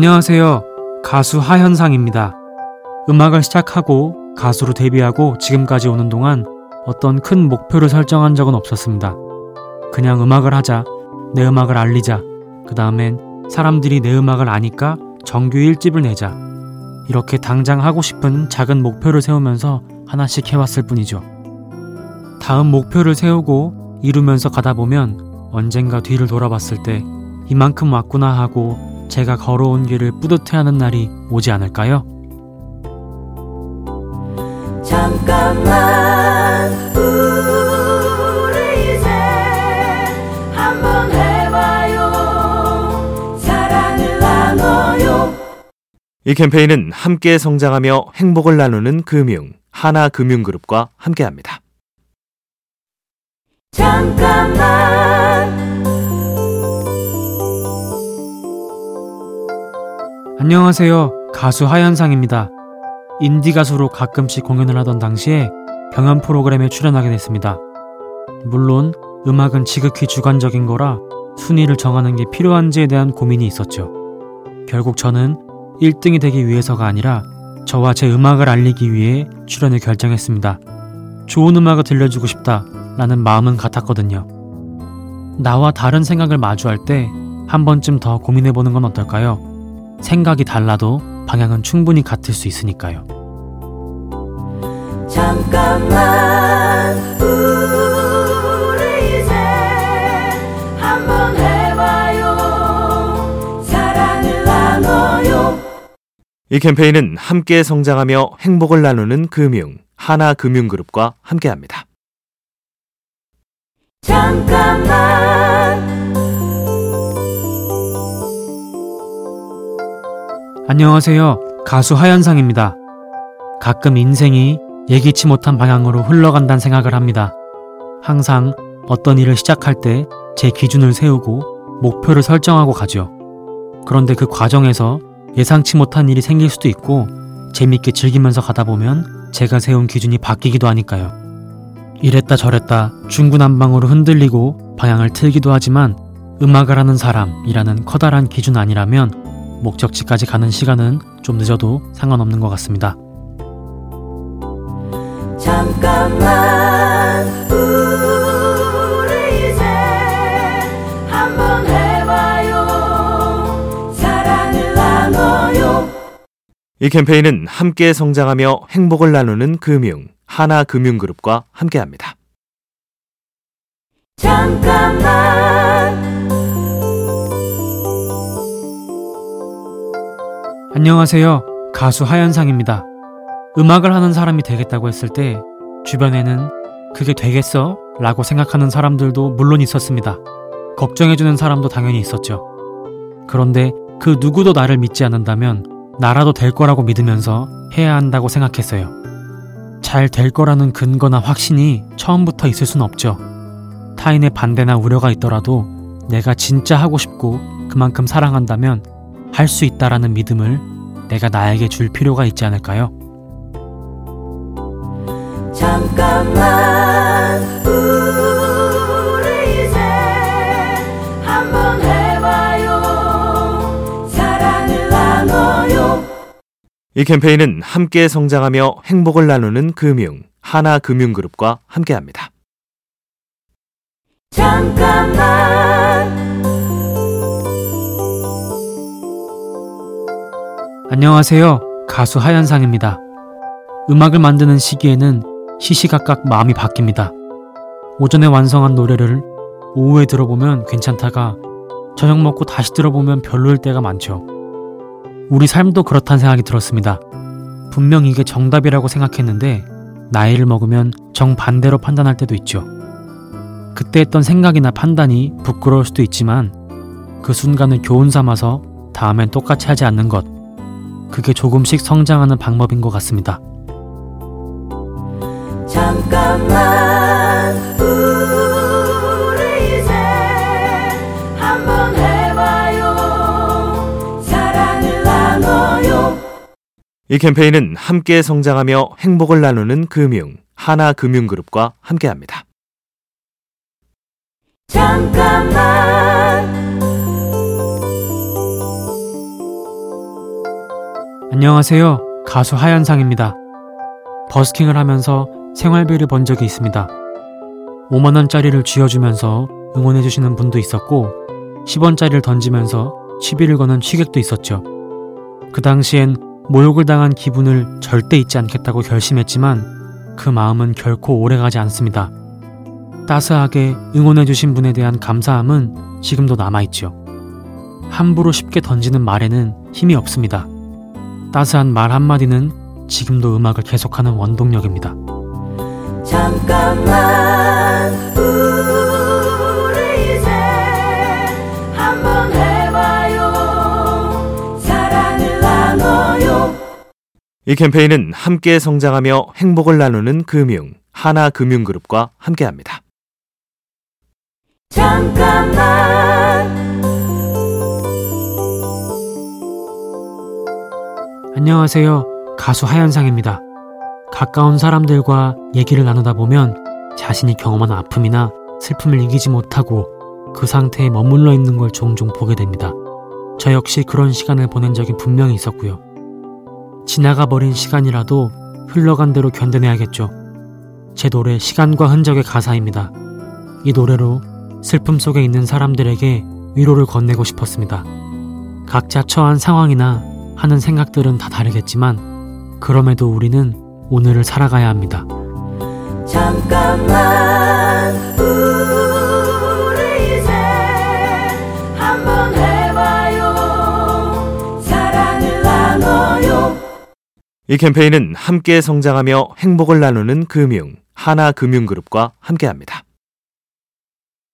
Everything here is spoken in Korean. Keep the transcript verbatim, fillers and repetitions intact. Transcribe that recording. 안녕하세요. 가수 하현상입니다. 음악을 시작하고 가수로 데뷔하고 지금까지 오는 동안 어떤 큰 목표를 설정한 적은 없었습니다. 그냥 음악을 하자, 내 음악을 알리자, 그 다음엔 사람들이 내 음악을 아니까 정규 일 집을 내자, 이렇게 당장 하고 싶은 작은 목표를 세우면서 하나씩 해왔을 뿐이죠. 다음 목표를 세우고 이루면서 가다 보면 언젠가 뒤를 돌아봤을 때 이만큼 왔구나 하고 제가 걸어온 길을 뿌듯해하는 날이 오지 않을까요? 잠깐만 우리 이제 한번 해봐요. 사랑을 나눠요. 이 캠페인은 함께 성장하며 행복을 나누는 금융, 하나금융그룹과 함께합니다. 잠깐만. 안녕하세요. 가수 하현상입니다. 인디 가수로 가끔씩 공연을 하던 당시에 경연 프로그램에 출연하게 됐습니다. 물론 음악은 지극히 주관적인 거라 순위를 정하는 게 필요한지에 대한 고민이 있었죠. 결국 저는 일 등이 되기 위해서가 아니라 저와 제 음악을 알리기 위해 출연을 결정했습니다. 좋은 음악을 들려주고 싶다라는 마음은 같았거든요. 나와 다른 생각을 마주할 때 한 번쯤 더 고민해보는 건 어떨까요? 생각이 달라도 방향은 충분히 같을 수 있으니까요. 잠깐만 우리 이제 한번 해봐요. 사랑을 나눠요. 이 캠페인은 함께 성장하며 행복을 나누는 금융, 하나금융그룹과 함께합니다. 잠깐만. 안녕하세요. 가수 하현상입니다. 가끔 인생이 예기치 못한 방향으로 흘러간다는 생각을 합니다. 항상 어떤 일을 시작할 때 제 기준을 세우고 목표를 설정하고 가죠. 그런데 그 과정에서 예상치 못한 일이 생길 수도 있고 재밌게 즐기면서 가다 보면 제가 세운 기준이 바뀌기도 하니까요. 이랬다 저랬다 중구난방으로 흔들리고 방향을 틀기도 하지만 음악을 하는 사람이라는 커다란 기준 아니라면 목적지까지 가는 시간은 좀 늦어도 상관없는 것 같습니다. 잠깐만 우리 이제 한번 해봐요. 사랑을 나눠요. 이 캠페인은 함께 성장하며 행복을 나누는 금융, 하나금융그룹과 함께합니다. 잠깐만. 안녕하세요. 가수 하현상입니다. 음악을 하는 사람이 되겠다고 했을 때 주변에는 그게 되겠어? 라고 생각하는 사람들도 물론 있었습니다. 걱정해주는 사람도 당연히 있었죠. 그런데 그 누구도 나를 믿지 않는다면 나라도 될 거라고 믿으면서 해야 한다고 생각했어요. 잘 될 거라는 근거나 확신이 처음부터 있을 순 없죠. 타인의 반대나 우려가 있더라도 내가 진짜 하고 싶고 그만큼 사랑한다면 할 수 있다라는 믿음을 내가 나에게 줄 필요가 있지 않을까요? 잠깐만 우리 이제 한번 해봐요. 사랑을 나눠요. 이 캠페인은 함께 성장하며 행복을 나누는 금융, 하나금융그룹과 함께합니다. 잠깐만. 안녕하세요. 가수 하현상입니다. 음악을 만드는 시기에는 시시각각 마음이 바뀝니다. 오전에 완성한 노래를 오후에 들어보면 괜찮다가 저녁 먹고 다시 들어보면 별로일 때가 많죠. 우리 삶도 그렇다는 생각이 들었습니다. 분명 이게 정답이라고 생각했는데 나이를 먹으면 정반대로 판단할 때도 있죠. 그때 했던 생각이나 판단이 부끄러울 수도 있지만 그 순간을 교훈 삼아서 다음엔 똑같이 하지 않는 것, 그게 조금씩 성장하는 방법인 것 같습니다. 잠깐만 우리 이제 한번 해봐요. 사랑을 나눠요. 이 캠페인은 함께 성장하며 행복을 나누는 금융, 하나금융그룹과 함께합니다. 잠깐만. 안녕하세요. 가수 하현상입니다. 버스킹을 하면서 생활비를 번 적이 있습니다. 오만 원짜리를 쥐어주면서 응원해주시는 분도 있었고 십 원짜리를 던지면서 시비를 거는 취객도 있었죠. 그 당시엔 모욕을 당한 기분을 절대 잊지 않겠다고 결심했지만 그 마음은 결코 오래가지 않습니다. 따스하게 응원해주신 분에 대한 감사함은 지금도 남아있죠. 함부로 쉽게 던지는 말에는 힘이 없습니다. 따스한 말 한마디는 지금도 음악을 계속하는 원동력입니다. 잠깐만 우리 이제 한번 해봐요. 사랑을 나눠요. 이 캠페인은 함께 성장하며 행복을 나누는 금융, 하나금융그룹과 함께합니다. 잠깐만. 안녕하세요. 가수 하현상입니다. 가까운 사람들과 얘기를 나누다 보면 자신이 경험한 아픔이나 슬픔을 이기지 못하고 그 상태에 머물러 있는 걸 종종 보게 됩니다. 저 역시 그런 시간을 보낸 적이 분명히 있었고요. 지나가 버린 시간이라도 흘러간 대로 견뎌내야겠죠. 제 노래 시간과 흔적의 가사입니다. 이 노래로 슬픔 속에 있는 사람들에게 위로를 건네고 싶었습니다. 각자 처한 상황이나 하는 생각들은 다 다르겠지만 그럼에도 우리는 오늘을 살아가야 합니다. 잠깐만 우리 이제 한번 해봐요. 사랑을 나눠요. 이 캠페인은 함께 성장하며 행복을 나누는 금융, 하나금융그룹과 함께합니다.